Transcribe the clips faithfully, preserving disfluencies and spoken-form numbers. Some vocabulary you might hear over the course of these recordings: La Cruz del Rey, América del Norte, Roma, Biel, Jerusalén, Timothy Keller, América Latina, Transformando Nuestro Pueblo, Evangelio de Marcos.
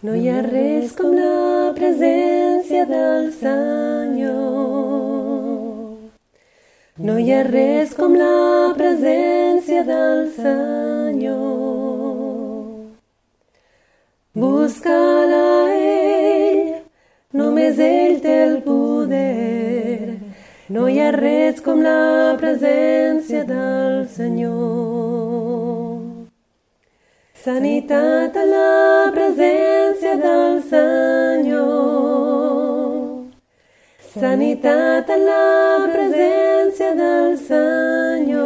No hi ha res com la presència del Senyor. No hi ha res com la presència del Senyor. Busca-la a ell, només ell té el poder. No hi ha res com la presència del Senyor. Sanitat a la presència del Senyor. Sanitat a la presència del Senyor.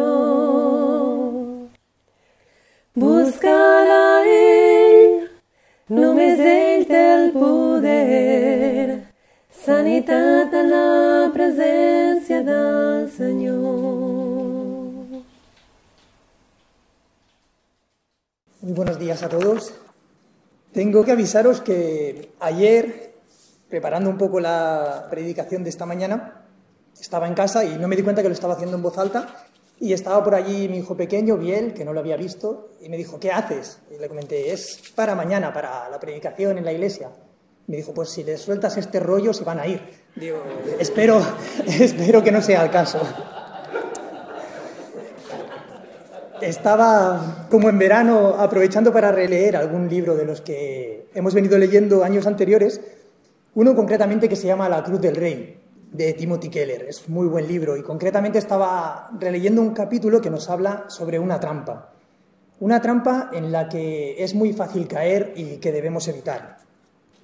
Buscar-la a ell, només ell té el poder. Sanitat a la presència del Senyor. Muy buenos días a todos. Tengo que avisaros que ayer, preparando un poco la predicación de esta mañana, estaba en casa y no me di cuenta que lo estaba haciendo en voz alta, y estaba por allí mi hijo pequeño, Biel, que no lo había visto, y me dijo, ¿qué haces? Y le comenté, es para mañana, para la predicación en la iglesia. Me dijo, pues si les sueltas este rollo se van a ir. Digo, espero, espero que no sea el caso. Estaba, como en verano, aprovechando para releer algún libro de los que hemos venido leyendo años anteriores, uno concretamente que se llama La Cruz del Rey, de Timothy Keller. Es un muy buen libro y concretamente estaba releyendo un capítulo que nos habla sobre una trampa. Una trampa en la que es muy fácil caer y que debemos evitar.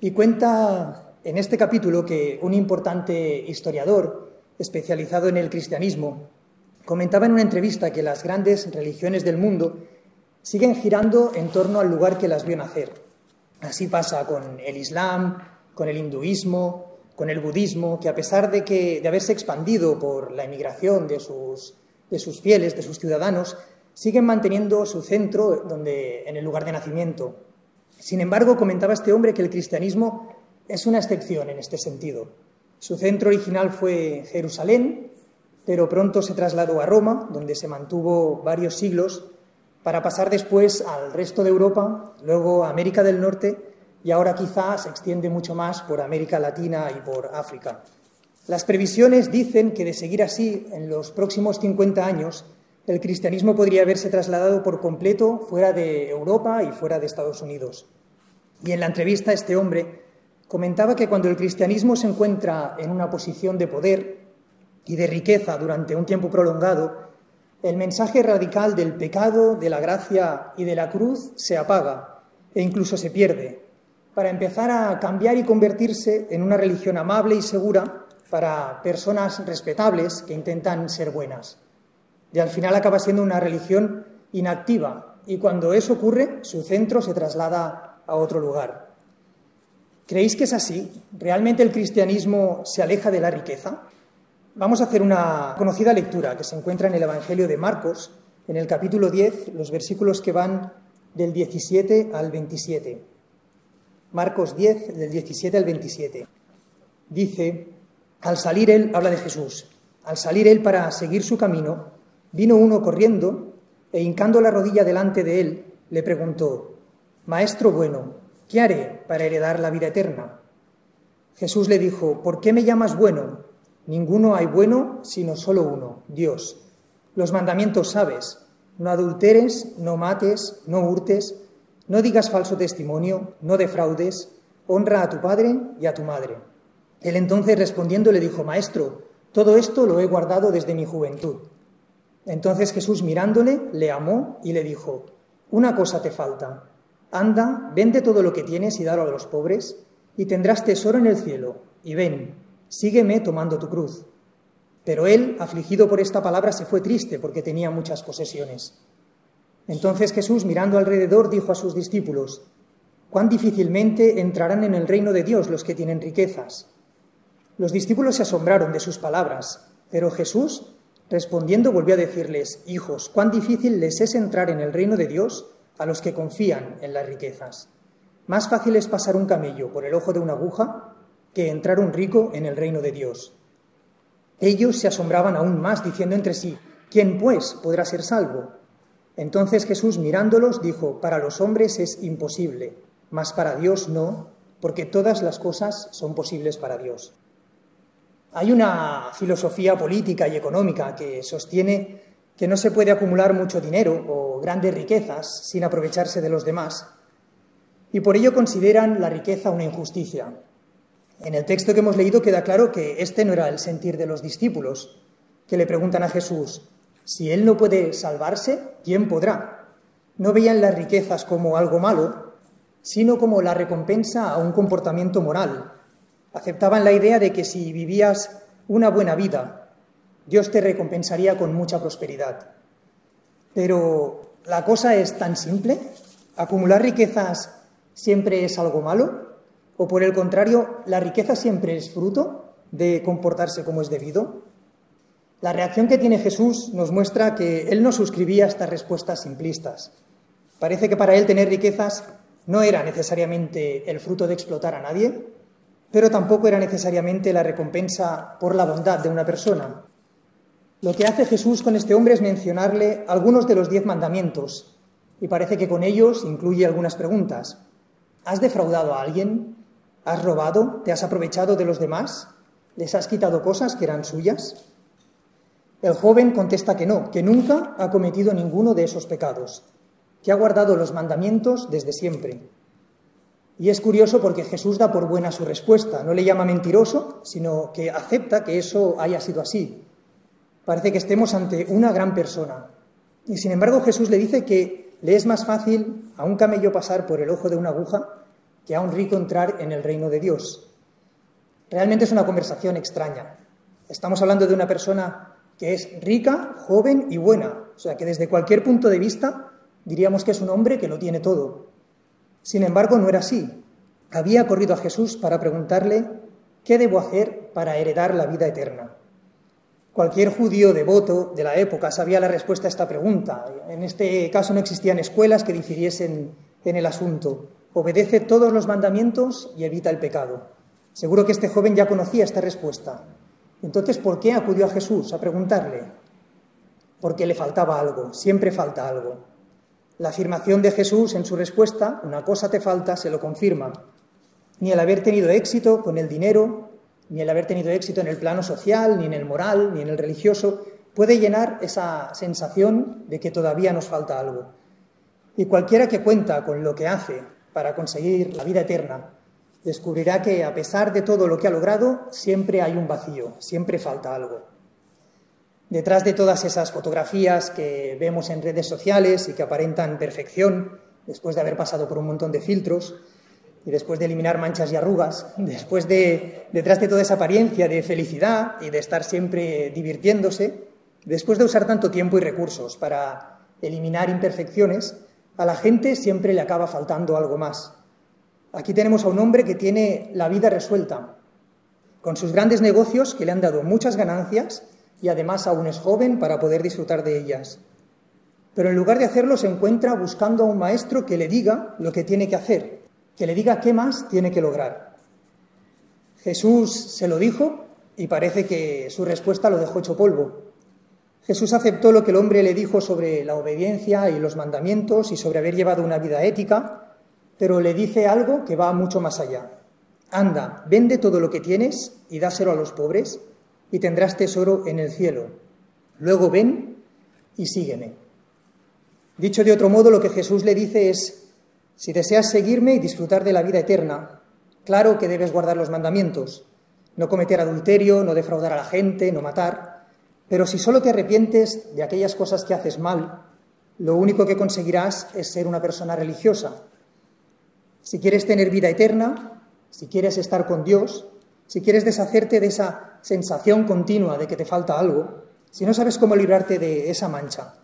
Y cuenta en este capítulo que un importante historiador especializado en el cristianismo comentaba en una entrevista que las grandes religiones del mundo siguen girando en torno al lugar que las vio nacer. Así pasa con el Islam, con el hinduismo, con el budismo, que a pesar de, que, de haberse expandido por la emigración de sus, de sus fieles, de sus ciudadanos, siguen manteniendo su centro donde, en el lugar de nacimiento. Sin embargo, comentaba este hombre que el cristianismo es una excepción en este sentido. Su centro original fue Jerusalén, pero pronto se trasladó a Roma, donde se mantuvo varios siglos, para pasar después al resto de Europa, luego a América del Norte, y ahora quizá se extiende mucho más por América Latina y por África. Las previsiones dicen que de seguir así, en los próximos cincuenta años, el cristianismo podría haberse trasladado por completo fuera de Europa y fuera de Estados Unidos. Y en la entrevista este hombre comentaba que cuando el cristianismo se encuentra en una posición de poder y de riqueza durante un tiempo prolongado, el mensaje radical del pecado, de la gracia y de la cruz se apaga e incluso se pierde, para empezar a cambiar y convertirse en una religión amable y segura para personas respetables que intentan ser buenas. Y al final acaba siendo una religión inactiva, y cuando eso ocurre, su centro se traslada a otro lugar. ¿Creéis que es así? ¿Realmente el cristianismo se aleja de la riqueza? Vamos a hacer una conocida lectura que se encuentra en el Evangelio de Marcos, en el capítulo diez, los versículos que van del diecisiete al veintisiete. Marcos diez, del diecisiete al veintisiete. Dice, al salir él, habla de Jesús, al salir él para seguir su camino, vino uno corriendo e hincando la rodilla delante de él, le preguntó, Maestro bueno, ¿qué haré para heredar la vida eterna? Jesús le dijo, ¿por qué me llamas bueno? Ninguno hay bueno, sino solo uno, Dios. Los mandamientos sabes, no adulteres, no mates, no hurtes, no digas falso testimonio, no defraudes, honra a tu padre y a tu madre. Él entonces respondiendo le dijo, Maestro, todo esto lo he guardado desde mi juventud. Entonces Jesús mirándole, le amó y le dijo, una cosa te falta, anda, vende todo lo que tienes y dalo a los pobres, y tendrás tesoro en el cielo, y ven, sígueme tomando tu cruz. Pero él, afligido por esta palabra, se fue triste porque tenía muchas posesiones. Entonces Jesús, mirando alrededor, dijo a sus discípulos, ¿cuán difícilmente entrarán en el reino de Dios los que tienen riquezas? Los discípulos se asombraron de sus palabras, pero Jesús, respondiendo, volvió a decirles, hijos, ¿cuán difícil les es entrar en el reino de Dios a los que confían en las riquezas? Más fácil es pasar un camello por el ojo de una aguja que entrar un rico en el reino de Dios. Ellos se asombraban aún más, diciendo entre sí, ¿quién pues podrá ser salvo? Entonces Jesús mirándolos dijo, para los hombres es imposible, mas para Dios no, porque todas las cosas son posibles para Dios. Hay una filosofía política y económica que sostiene que no se puede acumular mucho dinero o grandes riquezas sin aprovecharse de los demás, y por ello consideran la riqueza una injusticia. En el texto que hemos leído queda claro que este no era el sentir de los discípulos, que le preguntan a Jesús, si él no puede salvarse, ¿quién podrá? No veían las riquezas como algo malo, sino como la recompensa a un comportamiento moral. Aceptaban la idea de que si vivías una buena vida, Dios te recompensaría con mucha prosperidad. Pero ¿la cosa es tan simple? ¿Acumular riquezas siempre es algo malo? ¿O por el contrario, la riqueza siempre es fruto de comportarse como es debido? La reacción que tiene Jesús nos muestra que él no suscribía estas respuestas simplistas. Parece que para él tener riquezas no era necesariamente el fruto de explotar a nadie, pero tampoco era necesariamente la recompensa por la bondad de una persona. Lo que hace Jesús con este hombre es mencionarle algunos de los diez mandamientos, y parece que con ellos incluye algunas preguntas. ¿Has defraudado a alguien? ¿Has robado? ¿Te has aprovechado de los demás? ¿Les has quitado cosas que eran suyas? El joven contesta que no, que nunca ha cometido ninguno de esos pecados, que ha guardado los mandamientos desde siempre. Y es curioso porque Jesús da por buena su respuesta. No le llama mentiroso, sino que acepta que eso haya sido así. Parece que estemos ante una gran persona. Y sin embargo Jesús le dice que le es más fácil a un camello pasar por el ojo de una aguja que a un rico entrar en el reino de Dios. Realmente es una conversación extraña. Estamos hablando de una persona que es rica, joven y buena. O sea, que desde cualquier punto de vista diríamos que es un hombre que lo tiene todo. Sin embargo, no era así. Había corrido a Jesús para preguntarle ¿qué debo hacer para heredar la vida eterna? Cualquier judío devoto de la época sabía la respuesta a esta pregunta. En este caso no existían escuelas que difiriesen en el asunto. Obedece todos los mandamientos y evita el pecado. Seguro que este joven ya conocía esta respuesta. Entonces, ¿por qué acudió a Jesús a preguntarle? Porque le faltaba algo, siempre falta algo. La afirmación de Jesús en su respuesta, una cosa te falta, se lo confirma. Ni el haber tenido éxito con el dinero, ni el haber tenido éxito en el plano social, ni en el moral, ni en el religioso, puede llenar esa sensación de que todavía nos falta algo. Y cualquiera que cuenta con lo que hace para conseguir la vida eterna, descubrirá que a pesar de todo lo que ha logrado, siempre hay un vacío, siempre falta algo. Detrás de todas esas fotografías que vemos en redes sociales y que aparentan perfección, después de haber pasado por un montón de filtros y después de eliminar manchas y arrugas, después de, detrás de toda esa apariencia de felicidad y de estar siempre divirtiéndose, después de usar tanto tiempo y recursos para eliminar imperfecciones, a la gente siempre le acaba faltando algo más. Aquí tenemos a un hombre que tiene la vida resuelta, con sus grandes negocios que le han dado muchas ganancias, y además aún es joven para poder disfrutar de ellas. Pero en lugar de hacerlo se encuentra buscando a un maestro que le diga lo que tiene que hacer, que le diga qué más tiene que lograr. Jesús se lo dijo y parece que su respuesta lo dejó hecho polvo. Jesús aceptó lo que el hombre le dijo sobre la obediencia y los mandamientos y sobre haber llevado una vida ética, pero le dice algo que va mucho más allá. Anda, vende todo lo que tienes y dáselo a los pobres, y tendrás tesoro en el cielo. Luego ven y sígueme. Dicho de otro modo, lo que Jesús le dice es, si deseas seguirme y disfrutar de la vida eterna, claro que debes guardar los mandamientos, no cometer adulterio, no defraudar a la gente, no matar, pero si solo te arrepientes de aquellas cosas que haces mal, lo único que conseguirás es ser una persona religiosa. Si quieres tener vida eterna, si quieres estar con Dios, si quieres deshacerte de esa sensación continua de que te falta algo, si no sabes cómo librarte de esa mancha,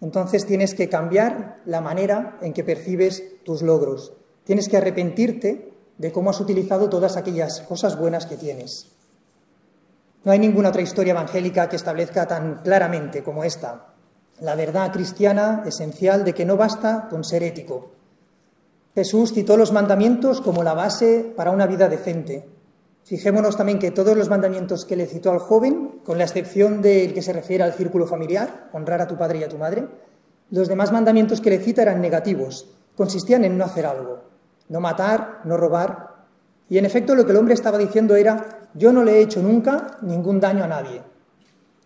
entonces tienes que cambiar la manera en que percibes tus logros. Tienes que arrepentirte de cómo has utilizado todas aquellas cosas buenas que tienes. No hay ninguna otra historia evangélica que establezca tan claramente como esta la verdad cristiana esencial de que no basta con ser ético. Jesús citó los mandamientos como la base para una vida decente. Fijémonos también que todos los mandamientos que le citó al joven, con la excepción del que se refiere al círculo familiar, honrar a tu padre y a tu madre, los demás mandamientos que le cita eran negativos, consistían en no hacer algo. no matar, no robar. Y en efecto lo que el hombre estaba diciendo era: yo no le he hecho nunca ningún daño a nadie.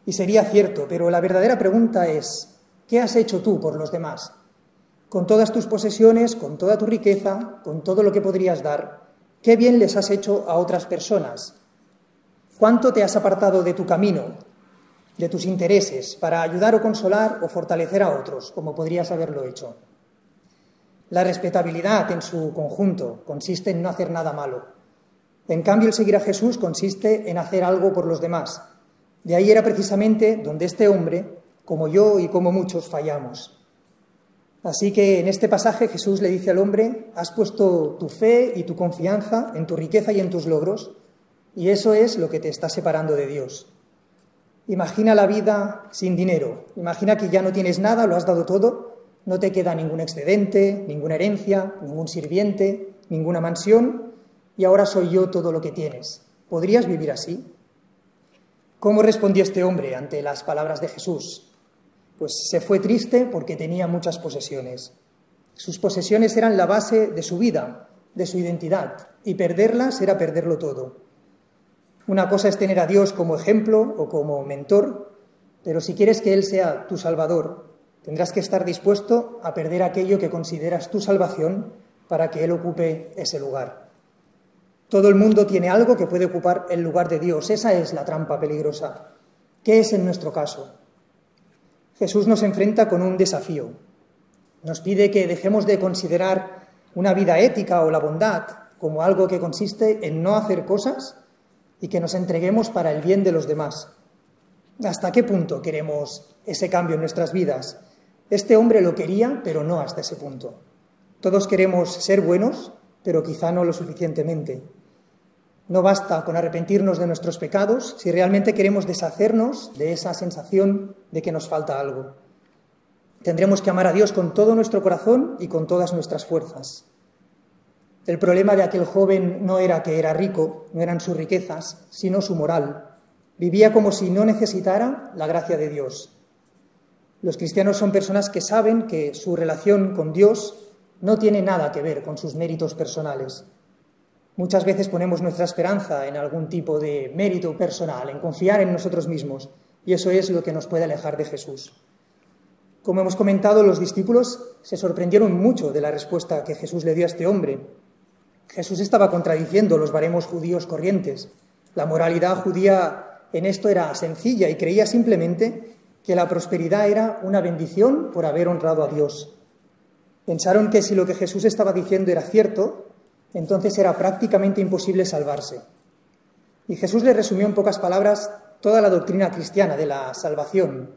Y sería cierto, pero la verdadera pregunta es: ¿qué has hecho tú por los demás? Con todas tus posesiones, con toda tu riqueza, con todo lo que podrías dar, ¿qué bien les has hecho a otras personas? ¿Cuánto te has apartado de tu camino, de tus intereses, para ayudar o consolar o fortalecer a otros, como podrías haberlo hecho? La respetabilidad en su conjunto consiste en no hacer nada malo. En cambio, el seguir a Jesús consiste en hacer algo por los demás. De ahí era precisamente donde este hombre, como yo y como muchos, fallamos. Así que en este pasaje Jesús le dice al hombre: has puesto tu fe y tu confianza en tu riqueza y en tus logros, y eso es lo que te está separando de Dios. Imagina la vida sin dinero. Imagina que ya no tienes nada, lo has dado todo. No te queda ningún excedente, ninguna herencia, ningún sirviente, ninguna mansión, y ahora soy yo todo lo que tienes. ¿Podrías vivir así? ¿Cómo respondió este hombre ante las palabras de Jesús? Pues se fue triste porque tenía muchas posesiones. Sus posesiones eran la base de su vida, de su identidad, y perderlas era perderlo todo. Una cosa es tener a Dios como ejemplo o como mentor, pero si quieres que Él sea tu salvador, tendrás que estar dispuesto a perder aquello que consideras tu salvación para que Él ocupe ese lugar. Todo el mundo tiene algo que puede ocupar el lugar de Dios. Esa es la trampa peligrosa. ¿Qué es en nuestro caso? Jesús nos enfrenta con un desafío. Nos pide que dejemos de considerar una vida ética o la bondad como algo que consiste en no hacer cosas y que nos entreguemos para el bien de los demás. ¿Hasta qué punto queremos ese cambio en nuestras vidas? Este hombre lo quería, pero no hasta ese punto. Todos queremos ser buenos, pero quizá no lo suficientemente. No basta con arrepentirnos de nuestros pecados si realmente queremos deshacernos de esa sensación de que nos falta algo. Tendremos que amar a Dios con todo nuestro corazón y con todas nuestras fuerzas. El problema de aquel joven no era que era rico, no eran sus riquezas, sino su moral. Vivía como si no necesitara la gracia de Dios. Los cristianos son personas que saben que su relación con Dios no tiene nada que ver con sus méritos personales. Muchas veces ponemos nuestra esperanza en algún tipo de mérito personal, en confiar en nosotros mismos, y eso es lo que nos puede alejar de Jesús. Como hemos comentado, los discípulos se sorprendieron mucho de la respuesta que Jesús le dio a este hombre. Jesús estaba contradiciendo los baremos judíos corrientes. La moralidad judía en esto era sencilla y creía simplemente que la prosperidad era una bendición por haber honrado a Dios. Pensaron que si lo que Jesús estaba diciendo era cierto, entonces era prácticamente imposible salvarse. Y Jesús les resumió en pocas palabras toda la doctrina cristiana de la salvación.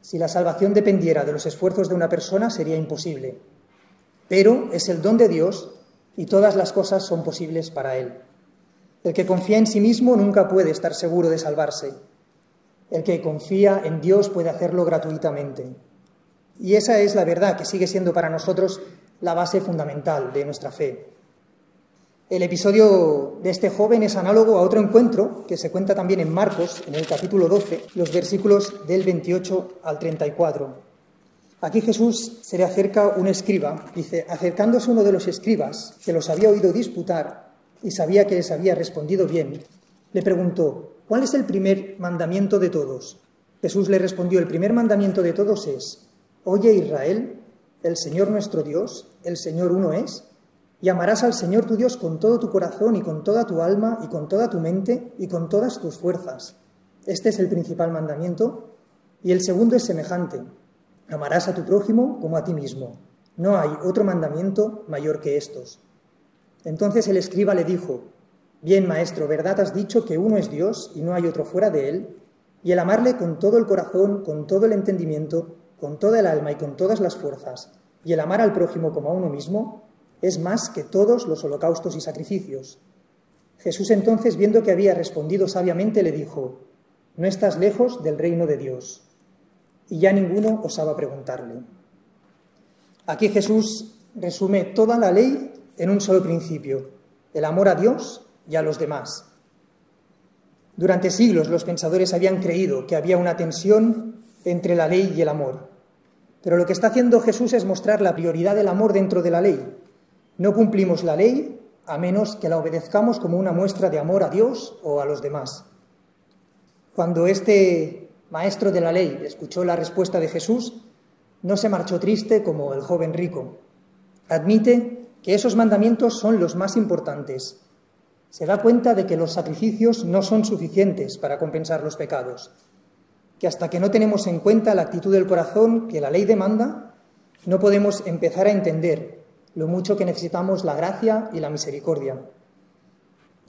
Si la salvación dependiera de los esfuerzos de una persona, sería imposible. Pero es el don de Dios y todas las cosas son posibles para Él. El que confía en sí mismo nunca puede estar seguro de salvarse. El que confía en Dios puede hacerlo gratuitamente. Y esa es la verdad que sigue siendo para nosotros la base fundamental de nuestra fe. El episodio de este joven es análogo a otro encuentro que se cuenta también en Marcos, en el capítulo doce, los versículos del veintiocho al treinta y cuatro. Aquí Jesús se le acerca un escriba, dice: acercándose uno de los escribas, que los había oído disputar y sabía que les había respondido bien, le preguntó: ¿cuál es el primer mandamiento de todos? Jesús le respondió: el primer mandamiento de todos es: oye Israel, el Señor nuestro Dios, el Señor uno es, y amarás al Señor tu Dios con todo tu corazón y con toda tu alma y con toda tu mente y con todas tus fuerzas. Este es el principal mandamiento, y el segundo es semejante: amarás a tu prójimo como a ti mismo. No hay otro mandamiento mayor que estos. Entonces el escriba le dijo: bien, maestro, ¿verdad has dicho que uno es Dios y no hay otro fuera de Él? Y el amarle con todo el corazón, con todo el entendimiento, con toda el alma y con todas las fuerzas, y el amar al prójimo como a uno mismo, es más que todos los holocaustos y sacrificios. Jesús entonces, viendo que había respondido sabiamente, le dijo: no estás lejos del reino de Dios. Y ya ninguno osaba preguntarle. Aquí Jesús resume toda la ley en un solo principio: el amor a Dios y a los demás. Durante siglos los pensadores habían creído que había una tensión entre la ley y el amor. Pero lo que está haciendo Jesús es mostrar la prioridad del amor dentro de la ley. No cumplimos la ley a menos que la obedezcamos como una muestra de amor a Dios o a los demás. Cuando este maestro de la ley escuchó la respuesta de Jesús, no se marchó triste como el joven rico. Admite que esos mandamientos son los más importantes. Se da cuenta de que los sacrificios no son suficientes para compensar los pecados, que hasta que no tenemos en cuenta la actitud del corazón que la ley demanda, no podemos empezar a entender lo mucho que necesitamos la gracia y la misericordia.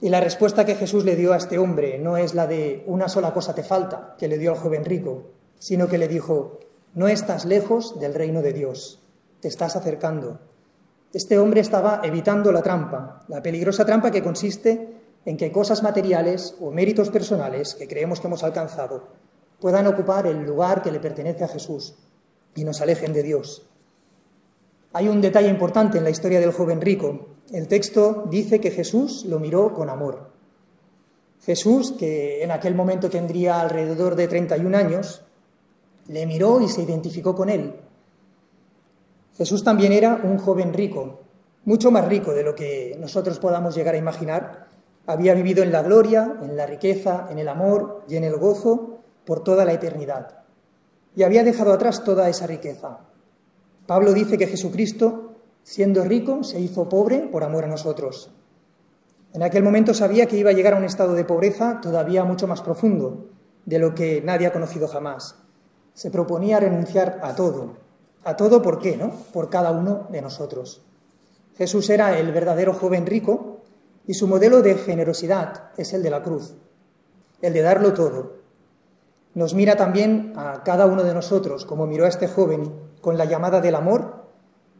Y la respuesta que Jesús le dio a este hombre no es la de una sola cosa te falta, que le dio al joven rico, sino que le dijo, no estás lejos del reino de Dios, te estás acercando. Este hombre estaba evitando la trampa, la peligrosa trampa que consiste en que cosas materiales o méritos personales que creemos que hemos alcanzado puedan ocupar el lugar que le pertenece a Jesús y nos alejen de Dios. Hay un detalle importante en la historia del joven rico. El texto dice que Jesús lo miró con amor. Jesús, que en aquel momento tendría alrededor de treinta y un años, le miró y se identificó con él. Jesús también era un joven rico, mucho más rico de lo que nosotros podamos llegar a imaginar. Había vivido en la gloria, en la riqueza, en el amor y en el gozo por toda la eternidad. Y había dejado atrás toda esa riqueza. Pablo dice que Jesucristo, siendo rico, se hizo pobre por amor a nosotros. En aquel momento sabía que iba a llegar a un estado de pobreza todavía mucho más profundo de lo que nadie ha conocido jamás. Se proponía renunciar a todo. ¿A todo por qué, no? Por cada uno de nosotros. Jesús era el verdadero joven rico y su modelo de generosidad es el de la cruz, el de darlo todo. Nos mira también a cada uno de nosotros, como miró a este joven, con la llamada del amor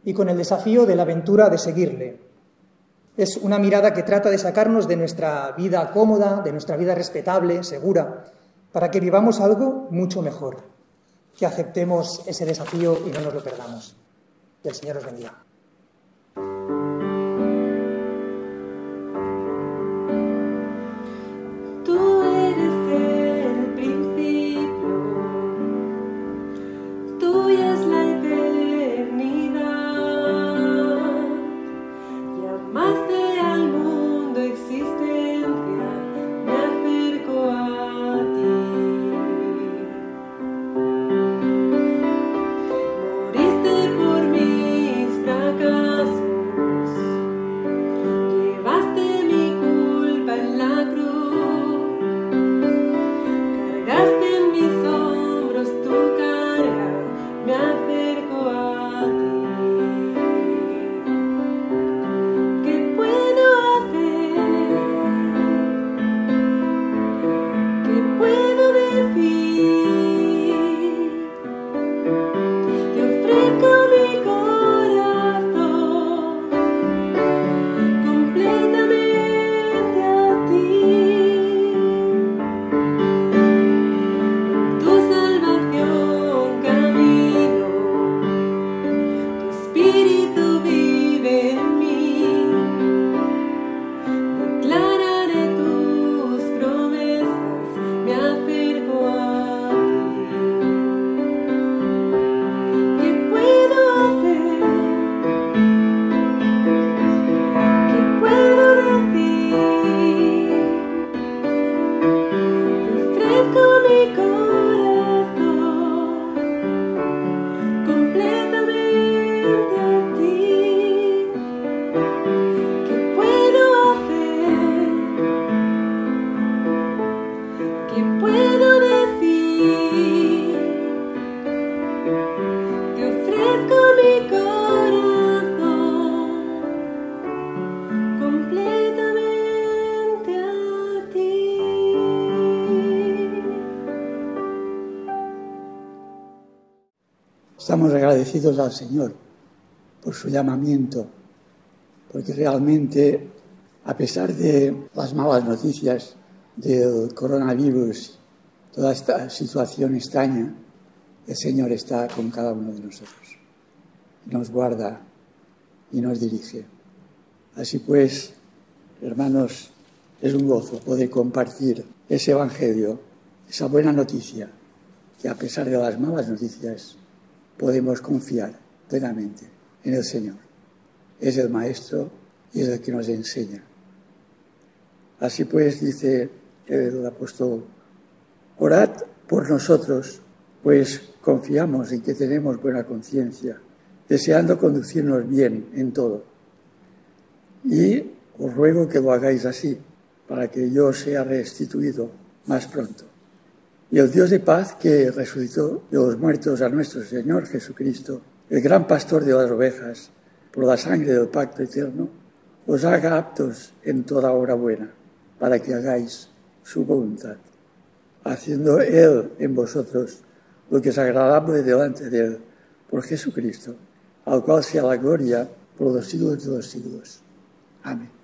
y con el desafío de la aventura de seguirle. Es una mirada que trata de sacarnos de nuestra vida cómoda, de nuestra vida respetable, segura, para que vivamos algo mucho mejor, que aceptemos ese desafío y no nos lo perdamos. Que el Señor os bendiga. Estamos agradecidos al Señor por su llamamiento, porque realmente, a pesar de las malas noticias del coronavirus, toda esta situación extraña, el Señor está con cada uno de nosotros, nos guarda y nos dirige. Así pues, hermanos, es un gozo poder compartir ese evangelio, esa buena noticia, que a pesar de las malas noticias, podemos confiar plenamente en el Señor. es el maestro y es el que nos enseña. Así pues, dice el apóstol, orad por nosotros, pues confiamos en que tenemos buena conciencia, deseando conducirnos bien en todo. Y os ruego que lo hagáis así, para que yo sea restituido más pronto. Y el Dios de paz, que resucitó de los muertos a nuestro Señor Jesucristo, el gran pastor de las ovejas, por la sangre del pacto eterno, os haga aptos en toda obra buena, para que hagáis su voluntad, haciendo Él en vosotros lo que es agradable delante de Él, por Jesucristo, al cual sea la gloria por los siglos de los siglos. Amén.